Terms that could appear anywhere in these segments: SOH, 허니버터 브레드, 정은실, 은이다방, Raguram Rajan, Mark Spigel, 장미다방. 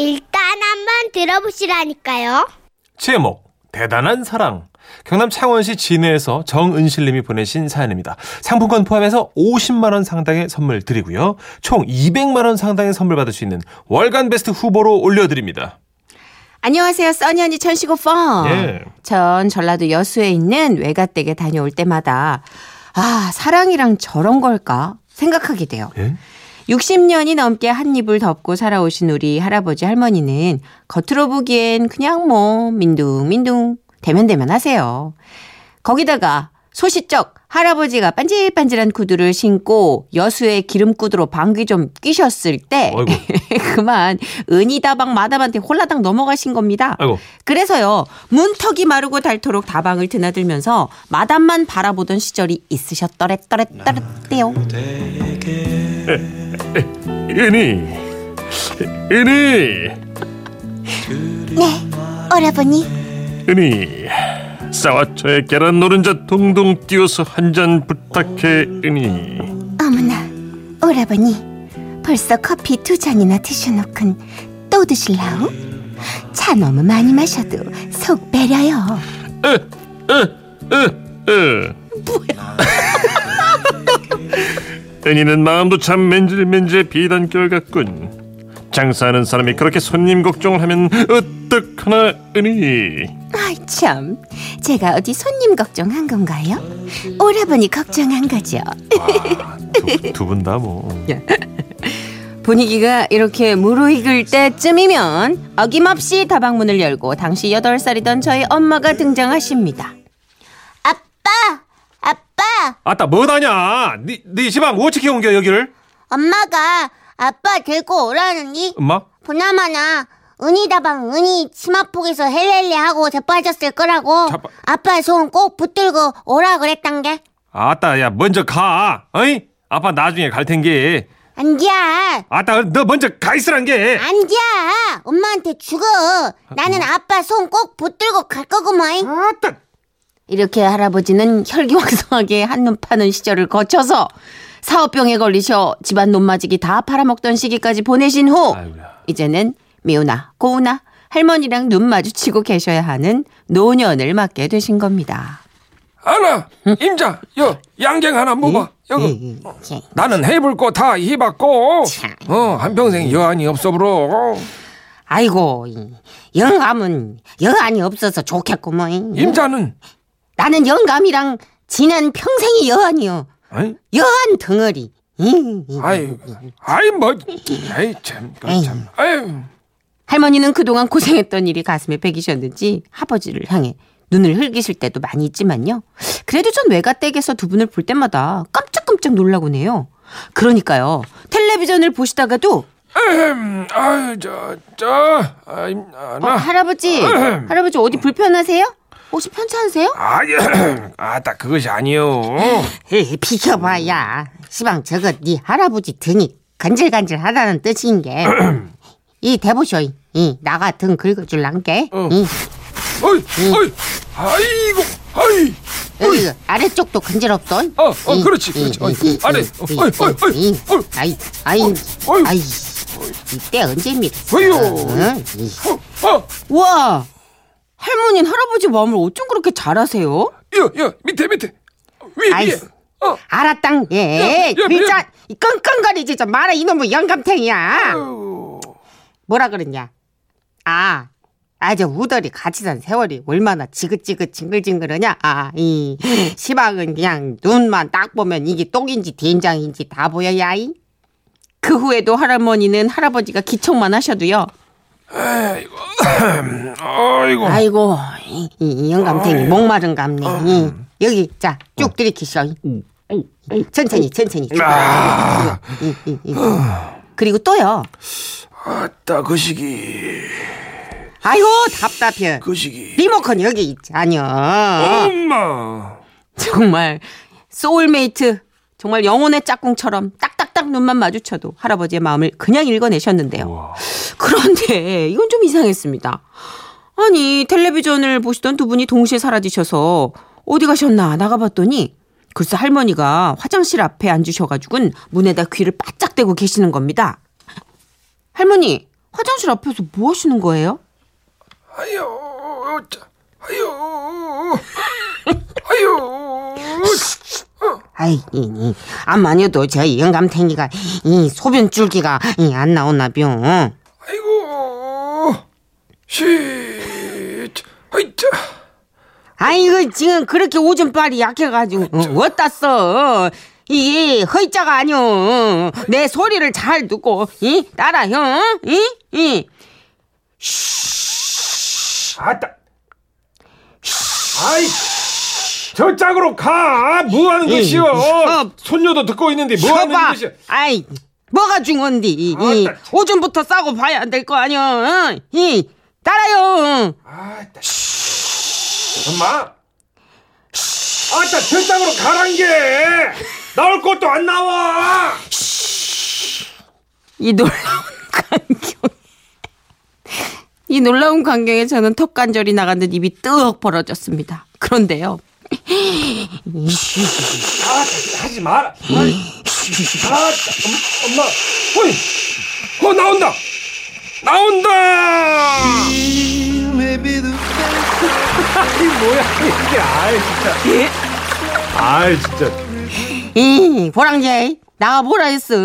일단 한번 들어보시라니까요. 제목 대단한 사랑. 경남 창원시 진해에서 정은실 님이 보내신 사연입니다. 상품권 포함해서 50만 원 상당의 선물 드리고요. 총 200만 원 상당의 선물 받을 수 있는 월간 베스트 후보로 올려드립니다. 안녕하세요. 써니 언니 천식 오빠. 예. 전 전라도 여수에 있는 외갓댁에 다녀올 때마다 아 사랑이랑 저런 걸까 생각하게 돼요. 예? 60년이 넘게 한 입을 덮고 살아오신 우리 할아버지 할머니는 겉으로 보기엔 그냥 뭐 민둥민둥 대면대면 하세요. 거기다가 소시적 할아버지가 반질반질한 구두를 신고 여수의 기름구두로 방귀 좀 끼셨을 때 그만 은이다방 마담한테 홀라당 넘어가신 겁니다. 아이고. 그래서요. 문턱이 마르고 닳도록 다방을 드나들면서 마담만 바라보던 시절이 있으셨더랬대요. 은이 네 오라버니. 은이, 쌍화차에 계란 노른자 동동 띄워서 한 잔 부탁해, 은이. 어머나, 오라버니, 벌써 커피 2잔이나 드셔놓군. 또 드실라오? 차 너무 많이 마셔도 속 배려요. 뭐야? 은이는 마음도 참 맨질맨질 비단결 같군. 장사하는 사람이 그렇게 손님 걱정을 하면 어떡하나, 은이. 아이 참, 제가 어디 손님 걱정한 건가요? 오라버니 걱정한 거죠. 두 분 다 뭐. 분위기가 이렇게 무르익을 때쯤이면 어김없이 다방문을 열고 당시 8살이던 저희 엄마가 등장하십니다. 아빠. 아따 뭐다냐? 네 시방 어떻게 옮겨 여기를? 엄마가 아빠 데리고 오라느니? 엄마? 보나마나. 은이다방 은이 치마폭에서 헬렐레 하고 자빠졌을 거라고. 아빠 손 꼭 붙들고 오라 그랬단 게. 아따 야 먼저 가. 어이? 아빠 나중에 갈 텐게. 안디야. 아따 너 먼저 가 있으란 게. 안디야. 엄마한테 죽어. 나는 아빠 손 꼭 붙들고 갈 거구만. 아따. 이렇게 할아버지는 혈기왕성하게 한눈 파는 시절을 거쳐서 사업병에 걸리셔 집안 논마지기 다 팔아먹던 시기까지 보내신 후 아이고야. 이제는 미우나 고우나 할머니랑 눈 마주치고 계셔야 하는 노년을 맞게 되신 겁니다. 하나 임자 여 양갱 하나 먹어. 여기 나는 해볼 거 다 해봤고 한평생 여한이 없어부러. 아이고 영감은 여한이 없어서 좋겠구먼. 임자는 나는 영감이랑 지난 평생이 여한이요. 아니? 여한 덩어리. 할머니는 그동안 고생했던 일이 가슴에 배기셨는지 아버지를 향해 눈을 흘기실 때도 많이 있지만요. 그래도 전 외갓댁에서 두 분을 볼 때마다 깜짝깜짝 놀라곤 해요. 그러니까요. 텔레비전을 보시다가도 할아버지 어디 불편하세요? 혹시 편찮으세요? 아따 그것이 아니요. 비켜봐야. 시방 저거 네 할아버지 등이 간질간질하다는 뜻인 게. 이 대보쇼. 이 나가 등 긁어줄란게. 아이고. 아래쪽도 간지럽소. 그렇지. 아래. 이때 언제입니까? 와. 할머니는 할아버지 마음을 어쩜 그렇게 잘하세요? 야 밑에 위에. 알았당. 예. 진짜 끙끙거리지 좀 마라 이놈의 영감탱이야. 뭐라 그랬냐? 아저 우덜이 같이 산 세월이 얼마나 지긋지긋 징글징글하냐? 시방은 그냥 눈만 딱 보면 이게 똥인지 된장인지 다 보여야. 그 후에도 할머니는 할아버지가 기척만 하셔도요. 아이고. 이 영감탱이 목마른 감네. 여기 자 쭉 들이키셔. 천천히. 그리고 또요. 아따 그 시기. 아이고 답답해. 그 시기. 리모컨 여기 있지. 아니요. 엄마. 정말 소울메이트. 정말 영혼의 짝꿍처럼 딱딱딱 눈만 마주쳐도 할아버지의 마음을 그냥 읽어내셨는데요. 우와. 그런데 이건 좀 이상했습니다. 아니 텔레비전을 보시던 두 분이 동시에 사라지셔서 어디 가셨나 나가봤더니 글쎄 할머니가 화장실 앞에 앉으셔가지고는 문에다 귀를 바짝 대고 계시는 겁니다. 할머니 화장실 앞에서 뭐 하시는 거예요? 아유, 암마녀도 저 영감탱이가 이 소변줄기가 안 나오나병. 아이고, 아이차. 아이고 지금 그렇게 오줌빨이 약해가지고 어따 써? 이게 허이자가 아니오. 내 소리를 잘 듣고 이 따라 형, 이. 아따. 아이. 저 짝으로 가! 뭐 하는 것이오? 손녀도 듣고 있는데 뭐 하는 것이오? 아이, 뭐가 중요한디? 오줌부터 싸고 봐야 될 거 아니오? 따라요! 아따, 엄마? 아따, 저 짝으로 가란 게! 나올 것도 안 나와! 이 놀라운 광경. 이 놀라운 광경에 저는 턱 관절이 나간 듯 입이 뜨억 벌어졌습니다. 그런데요. 아, 하지 마라. 아, 엄마. 어이, 나온다. 이 뭐야 이게? 아이 진짜. 예? 아이 진짜. 이 호랑제 나가 뭐라 했어?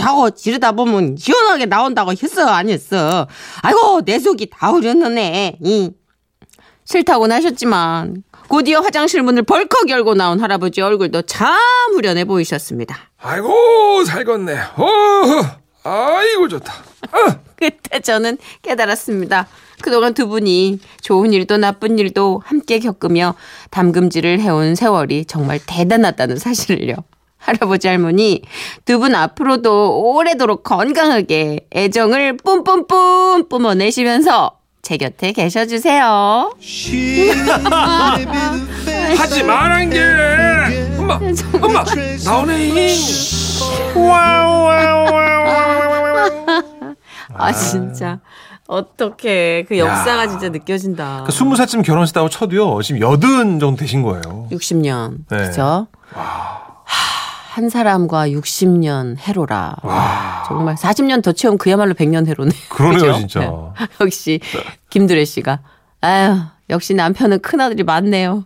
하고 지르다 보면 시원하게 나온다고 했어 안 했어? 아이고 내 속이 다 흐렸네. 싫다고는 하셨지만. 곧이어 화장실 문을 벌컥 열고 나온 할아버지 얼굴도 참 후련해 보이셨습니다. 아이고 살겄네. 아이고 좋다. 그때 저는 깨달았습니다. 그동안 두 분이 좋은 일도 나쁜 일도 함께 겪으며 담금질을 해온 세월이 정말 대단하다는 사실을요. 할아버지 할머니 두 분 앞으로도 오래도록 건강하게 애정을 뿜뿜뿜 뿜어내시면서 제 곁에 계셔주세요. 하지 말란 게. 엄마 나오네. 아 진짜 어떡해. 그 역사가 야. 진짜 느껴진다. 그러니까 20살쯤 결혼했다고 쳐도요 지금 80 정도 되신 거예요. 60년. 네. 그죠? 한 사람과 60년 해로라. 와. 정말 40년 더 채운 그야말로 100년 해로네. 그러네요. 진짜. 네. 역시 김두래 씨가 아유 역시 남편은 큰아들이 많네요.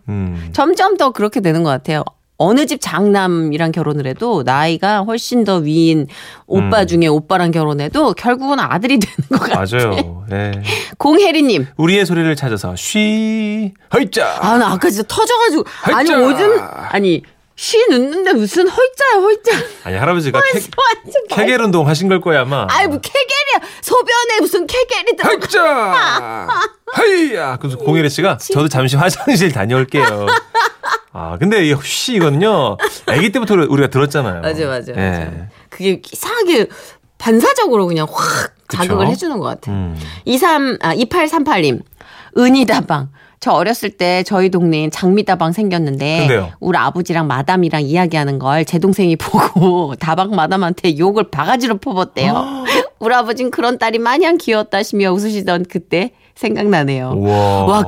점점 더 그렇게 되는 것 같아요. 어느 집 장남이랑 결혼을 해도 나이가 훨씬 더 위인 오빠 중에 오빠랑 결혼해도 결국은 아들이 되는 것 같아요. 맞아요. 네. 공혜리님. 우리의 소리를 찾아서 쉬 헐짜. 아 나 아까 진짜 터져가지고. 헐짜. 아니 요즘 아니. 쉬 눕는데 무슨 헐짜야. 아니 할아버지가 케겔 운동 하신 걸 거야 아마. 아이 뭐 케겔이야. 소변에 무슨 케겔이 들어가. 헐짜. 하이야. 그래서 공혜리 씨가 저도 잠시 화장실 다녀올게요. 아 근데 이 쉬 이거는요 아기 때부터 우리가 들었잖아요. 맞아. 예. 그게 이상하게 반사적으로 그냥 확 자극을 해주는 것 같아요. 2838님 은이다방. 저 어렸을 때 저희 동네엔 장미다방 생겼는데 근데요. 우리 아버지랑 마담이랑 이야기하는 걸 제 동생이 보고 다방 마담한테 욕을 바가지로 퍼붓대요. 우리 아버진 그런 딸이 마냥 귀여웠다시며 웃으시던 그때 생각나네요. 와,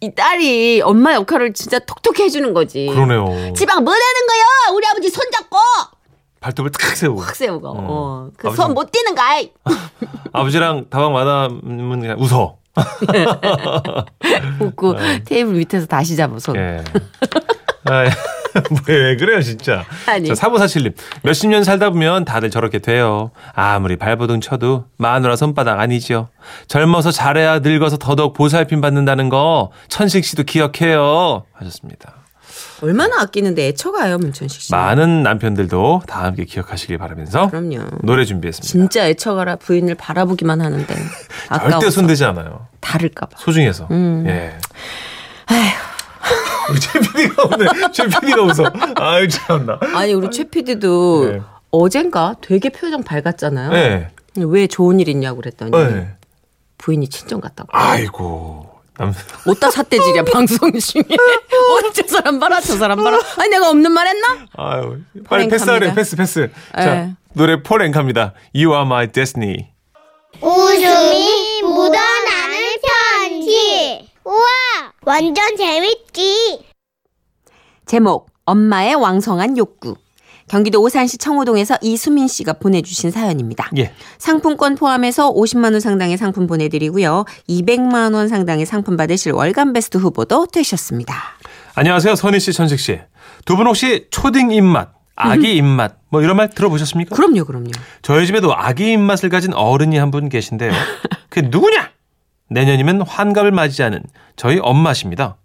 이 딸이 엄마 역할을 진짜 톡톡히 해주는 거지. 그러네요. 지방 뭐 하는 거야? 우리 아버지 손잡고. 발톱을 탁 세우고. 그 손 못 띄는 거 아이. 아버지랑 다방 마담은 그냥 웃어. 웃고 테이블 밑에서 다시 잡아서. 예. 왜 그래요 진짜. 3547님 몇십 년 살다 보면 다들 저렇게 돼요. 아무리 발버둥 쳐도 마누라 손바닥 아니죠. 젊어서 잘해야 늙어서 더더욱 보살핌 받는다는 거 천식씨도 기억해요 하셨습니다. 얼마나 아끼는데 애처가요 문천식씨. 많은 남편들도 다 함께 기억하시길 바라면서 그럼요. 노래 준비했습니다. 진짜 애처가라. 부인을 바라보기만 하는데 아까워서. 절대 손대지 않아요. 다를까봐. 소중해서. 예. 아휴 우리 최 PD가 오네. 최 PD가 웃어. 아유 참나. 아니 우리 최 PD도 네. 어젠가 되게 표정 밝았잖아요. 네. 왜 좋은 일 있냐고 그랬더니 네. 부인이 친정 갔다고. 아이고. 어따 삿대질이야. 방송 중에. 저 사람 봐라 저 사람 봐라. 아니 내가 없는 말 했나? 아유 빨리 패스하래. 패스. 에. 자 노래 폴앤 갑니다. You are my destiny. 웃음이 묻어나는 편지. 우와 완전 재밌지. 제목 엄마의 왕성한 욕구. 경기도 오산시 청호동에서 이수민 씨가 보내주신 사연입니다. 예. 상품권 포함해서 50만 원 상당의 상품 보내드리고요. 200만 원 상당의 상품 받으실 월간 베스트 후보도 되셨습니다. 안녕하세요. 선희 씨, 천식 씨. 두 분 혹시 초딩 입맛, 아기 입맛 뭐 이런 말 들어보셨습니까? 그럼요. 그럼요. 저희 집에도 아기 입맛을 가진 어른이 한 분 계신데요. 그게 누구냐? 내년이면 환갑을 맞이하는 저희 엄마십니다.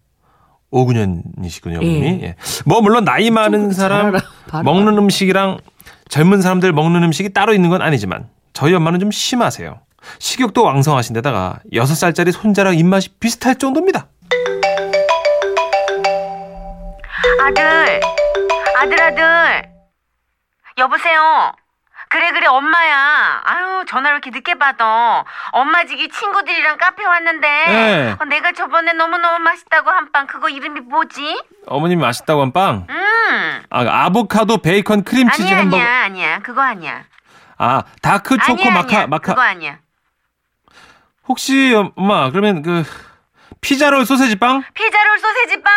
59년이시군요. 어머니. 예. 뭐 물론 나이 많은 사람 먹는 음식이랑 젊은 사람들 먹는 음식이 따로 있는 건 아니지만 저희 엄마는 좀 심하세요. 식욕도 왕성하신 데다가 6살짜리 손자랑 입맛이 비슷할 정도입니다. 아들. 여보세요. 그래 엄마야. 아유, 전화를 이렇게 늦게 받아. 엄마 지기 친구들이랑 카페 왔는데 네. 내가 저번에 너무너무 맛있다고 한 빵 그거 이름이 뭐지? 어머님이 맛있다고 한 빵? 아보카도 베이컨 크림치즈 아니야, 햄버거. 아니야. 그거 아니야. 아, 다크 초코 아니야, 마카. 그거 아니야. 혹시 엄마 그러면 그 피자롤 소세지 빵? 피자롤 소세지 빵.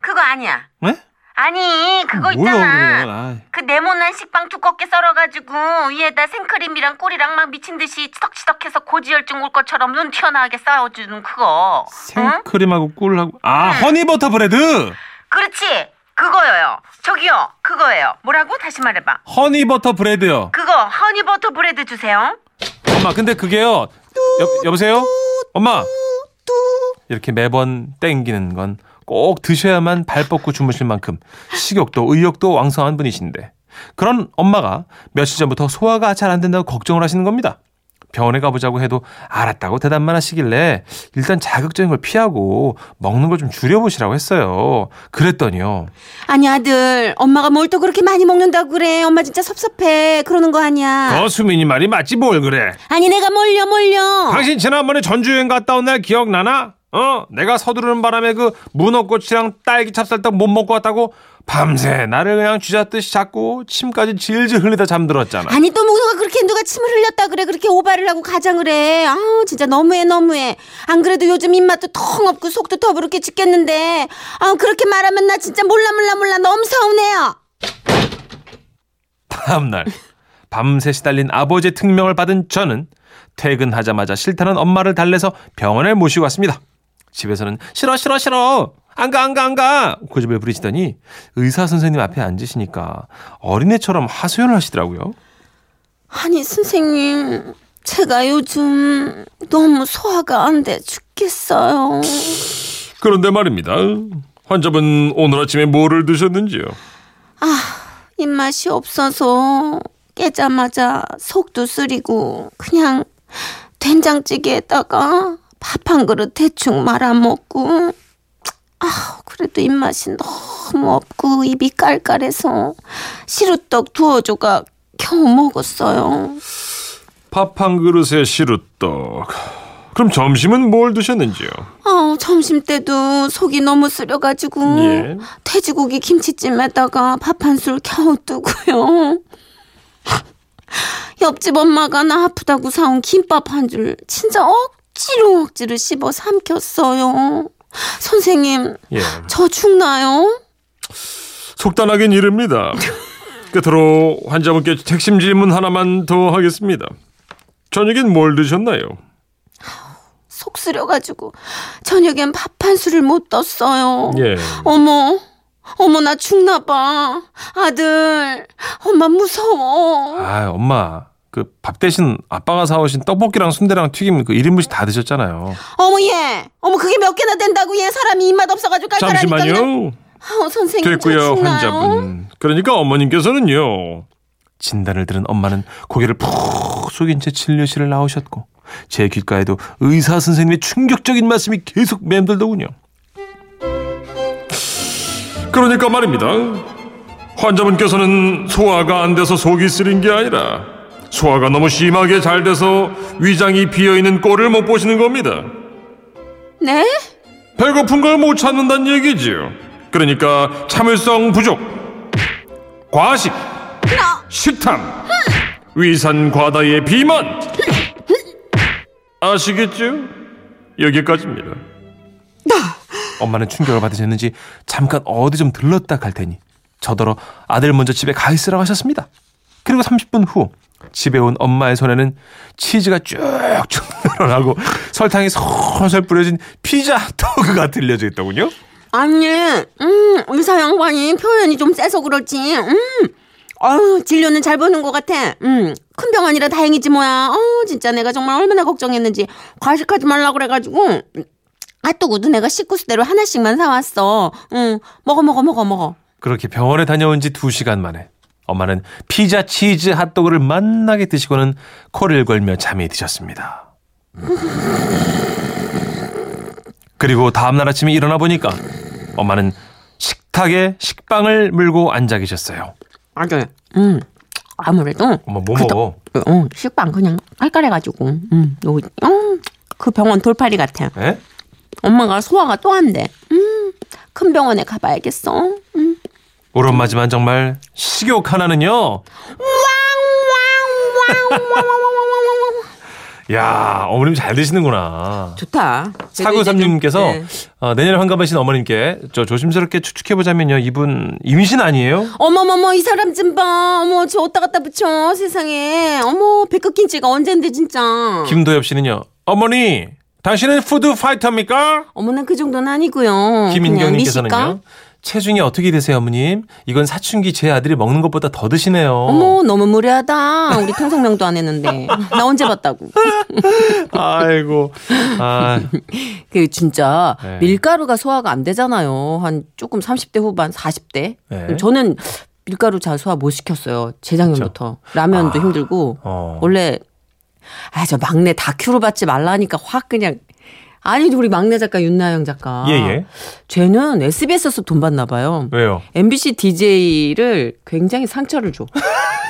그거 아니야. 네? 아니 그거 있잖아 그 네모난 식빵 두껍게 썰어가지고 위에다 생크림이랑 꿀이랑 막 미친듯이 치덕치덕해서 고지혈증 올 것처럼 눈 튀어나오게 싸워주는 그거 생크림하고 응? 꿀하고 허니버터 브레드 그렇지 그거요 저기요 그거예요 뭐라고? 다시 말해봐 허니버터 브레드요 그거 허니버터 브레드 주세요 엄마 근데 그게요 여보세요? 엄마 이렇게 매번 땡기는 건 꼭 드셔야만 발 뻗고 주무실 만큼 식욕도 의욕도 왕성한 분이신데 그런 엄마가 며칠 전부터 소화가 잘 안 된다고 걱정을 하시는 겁니다. 병원에 가보자고 해도 알았다고 대답만 하시길래 일단 자극적인 걸 피하고 먹는 걸 좀 줄여보시라고 했어요. 그랬더니요. 아니 아들 엄마가 뭘 또 그렇게 많이 먹는다고 그래. 엄마 진짜 섭섭해. 그러는 거 아니야. 수민이 말이 맞지 뭘 그래. 아니 내가 몰려. 당신 지난번에 전주여행 갔다 온 날 기억나나? 내가 서두르는 바람에 그 문어꼬치랑 딸기 찹쌀떡 못 먹고 왔다고 밤새 나를 그냥 쥐잡듯이 잡고 침까지 질질 흘리다 잠들었잖아. 아니 또 문어가 그렇게 누가 침을 흘렸다 그래. 그렇게 오바를 하고 가장을 해. 아우 진짜 너무해. 안 그래도 요즘 입맛도 텅 없고 속도 더부룩해 죽겠는데 그렇게 말하면 나 진짜 몰라 너무 서운해요. 다음날 밤새 시달린 아버지의 특명을 받은 저는 퇴근하자마자 싫다는 엄마를 달래서 병원에 모시고 왔습니다. 집에서는 싫어 안 가 고집을 부리시더니 의사 선생님 앞에 앉으시니까 어린애처럼 하소연을 하시더라고요. 아니 선생님 제가 요즘 너무 소화가 안 돼 죽겠어요. 그런데 말입니다. 환자분 오늘 아침에 뭐를 드셨는지요? 입맛이 없어서 깨자마자 속도 쓰리고 그냥 된장찌개에다가 밥 한 그릇 대충 말아먹고 그래도 입맛이 너무 없고 입이 깔깔해서 시루떡 2조각 겨우 먹었어요. 밥 한 그릇에 시루떡. 그럼 점심은 뭘 드셨는지요? 점심 때도 속이 너무 쓰려가지고 예. 돼지고기 김치찜에다가 밥 한 술 겨우 뜨고요. 옆집 엄마가 나 아프다고 사온 김밥 한 줄 진짜 억지로 씹어 삼켰어요. 선생님 예. 저 죽나요? 속단하긴 이릅니다. 끝으로 환자분께 핵심 질문 하나만 더 하겠습니다. 저녁엔 뭘 드셨나요? 속 쓰려가지고 저녁엔 밥 한 술을 못 떴어요. 예. 어머 나 죽나봐. 아들 엄마 무서워. 엄마 그 밥 대신 아빠가 사오신 떡볶이랑 순대랑 튀김 그 1인분씩 다 드셨잖아요. 어머 그게 몇 개나 된다고 얘 사람이 입맛 없어가지고 깔깔하니까. 잠시만요. 그냥... 선생님 됐고요 환자분. 그러니까 어머님께서는요. 진단을 들은 엄마는 고개를 푹 숙인 채 진료실을 나오셨고 제 귓가에도 의사 선생님의 충격적인 말씀이 계속 맴돌더군요. 그러니까 말입니다. 환자분께서는 소화가 안 돼서 속이 쓰린 게 아니라 소화가 너무 심하게 잘 돼서 위장이 비어있는 꼴을 못 보시는 겁니다. 네? 배고픈 걸 못 참는다는 얘기지요. 그러니까 참을성 부족, 과식, 식탐, 위산 과다의 비만. 아시겠죠? 여기까지입니다. 엄마는 충격을 받으셨는지 잠깐 어디 좀 들렀다 갈 테니 저더러 아들 먼저 집에 가 있으라고 하셨습니다. 그리고 30분 후 집에 온 엄마의 손에는 치즈가 쭉쭉 늘어나고 설탕이 솔솔 뿌려진 피자 핫도그가 들려져 있더군요. 아니, 의사 양반이 표현이 좀 세서 그렇지. 아유, 진료는 잘 보는 것 같아. 큰 병 아니라 다행이지 뭐야. 진짜 내가 정말 얼마나 걱정했는지. 과식하지 말라 그래가지고 핫도그도 내가 식구수대로 하나씩만 사왔어. 먹어. 그렇게 병원에 다녀온 지 2시간 만에 엄마는 피자, 치즈, 핫도그를 맛나게 드시고는 코를 골며 잠이 드셨습니다. 그리고 다음날 아침에 일어나 보니까 엄마는 식탁에 식빵을 물고 앉아 계셨어요. 아들, 아무래도 엄마 뭐 먹어? 식빵 그냥 깔깔해가지고 그 병원 돌팔이 같아. 에? 엄마가 소화가 또 안 돼. 큰 병원에 가봐야겠어. 오랜만이지만 정말 식욕 하나는요. 야, 어머님 잘 드시는구나. 좋다. 4936님께서 네. 내년에 환갑하신 어머님께 저 조심스럽게 추측해보자면요, 이분 임신 아니에요? 어머머머, 이 사람 좀 봐. 어머, 저 어디다 갖다 붙여. 세상에. 어머, 배꼽 낀 지가 언젠데 진짜. 김도엽 씨는요, 어머니 당신은 푸드 파이터입니까? 어머나, 그 정도는 아니고요. 김인경님께서는요, 체중이 어떻게 되세요, 어머님? 이건 사춘기 제 아들이 먹는 것보다 더 드시네요. 어머, 너무 무례하다. 우리 통성명도 안 했는데. 나 언제 봤다고. 아이고. 아. 그 진짜 네. 밀가루가 소화가 안 되잖아요. 한 조금 30대 후반, 40대. 네. 저는 밀가루 잘 소화 못 시켰어요. 재작년부터. 그렇죠? 라면도 힘들고. 원래 저 막내 다큐로 받지 말라니까 확 그냥. 아니, 우리 막내 작가 윤나영 작가. 예예. 쟤는 SBS에서 돈 받나 봐요. 왜요? MBC DJ를 굉장히 상처를 줘.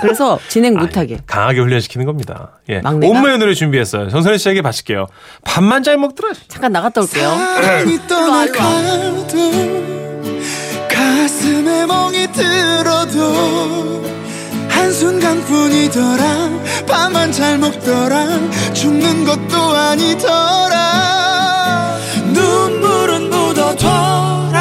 그래서 진행 못하게. 강하게 훈련시키는 겁니다. 예. 막내가. 온무의 노래 준비했어요. 정선희 씨에게 바칠게요. 밥만 잘 먹더라. 잠깐 나갔다 올게요. 사랑이 떠나가도 가슴에 멍이 들어도 한순간뿐이더라. 밥만 잘 먹더라. 죽는 것도 아니더라. 눈물은 묻어둬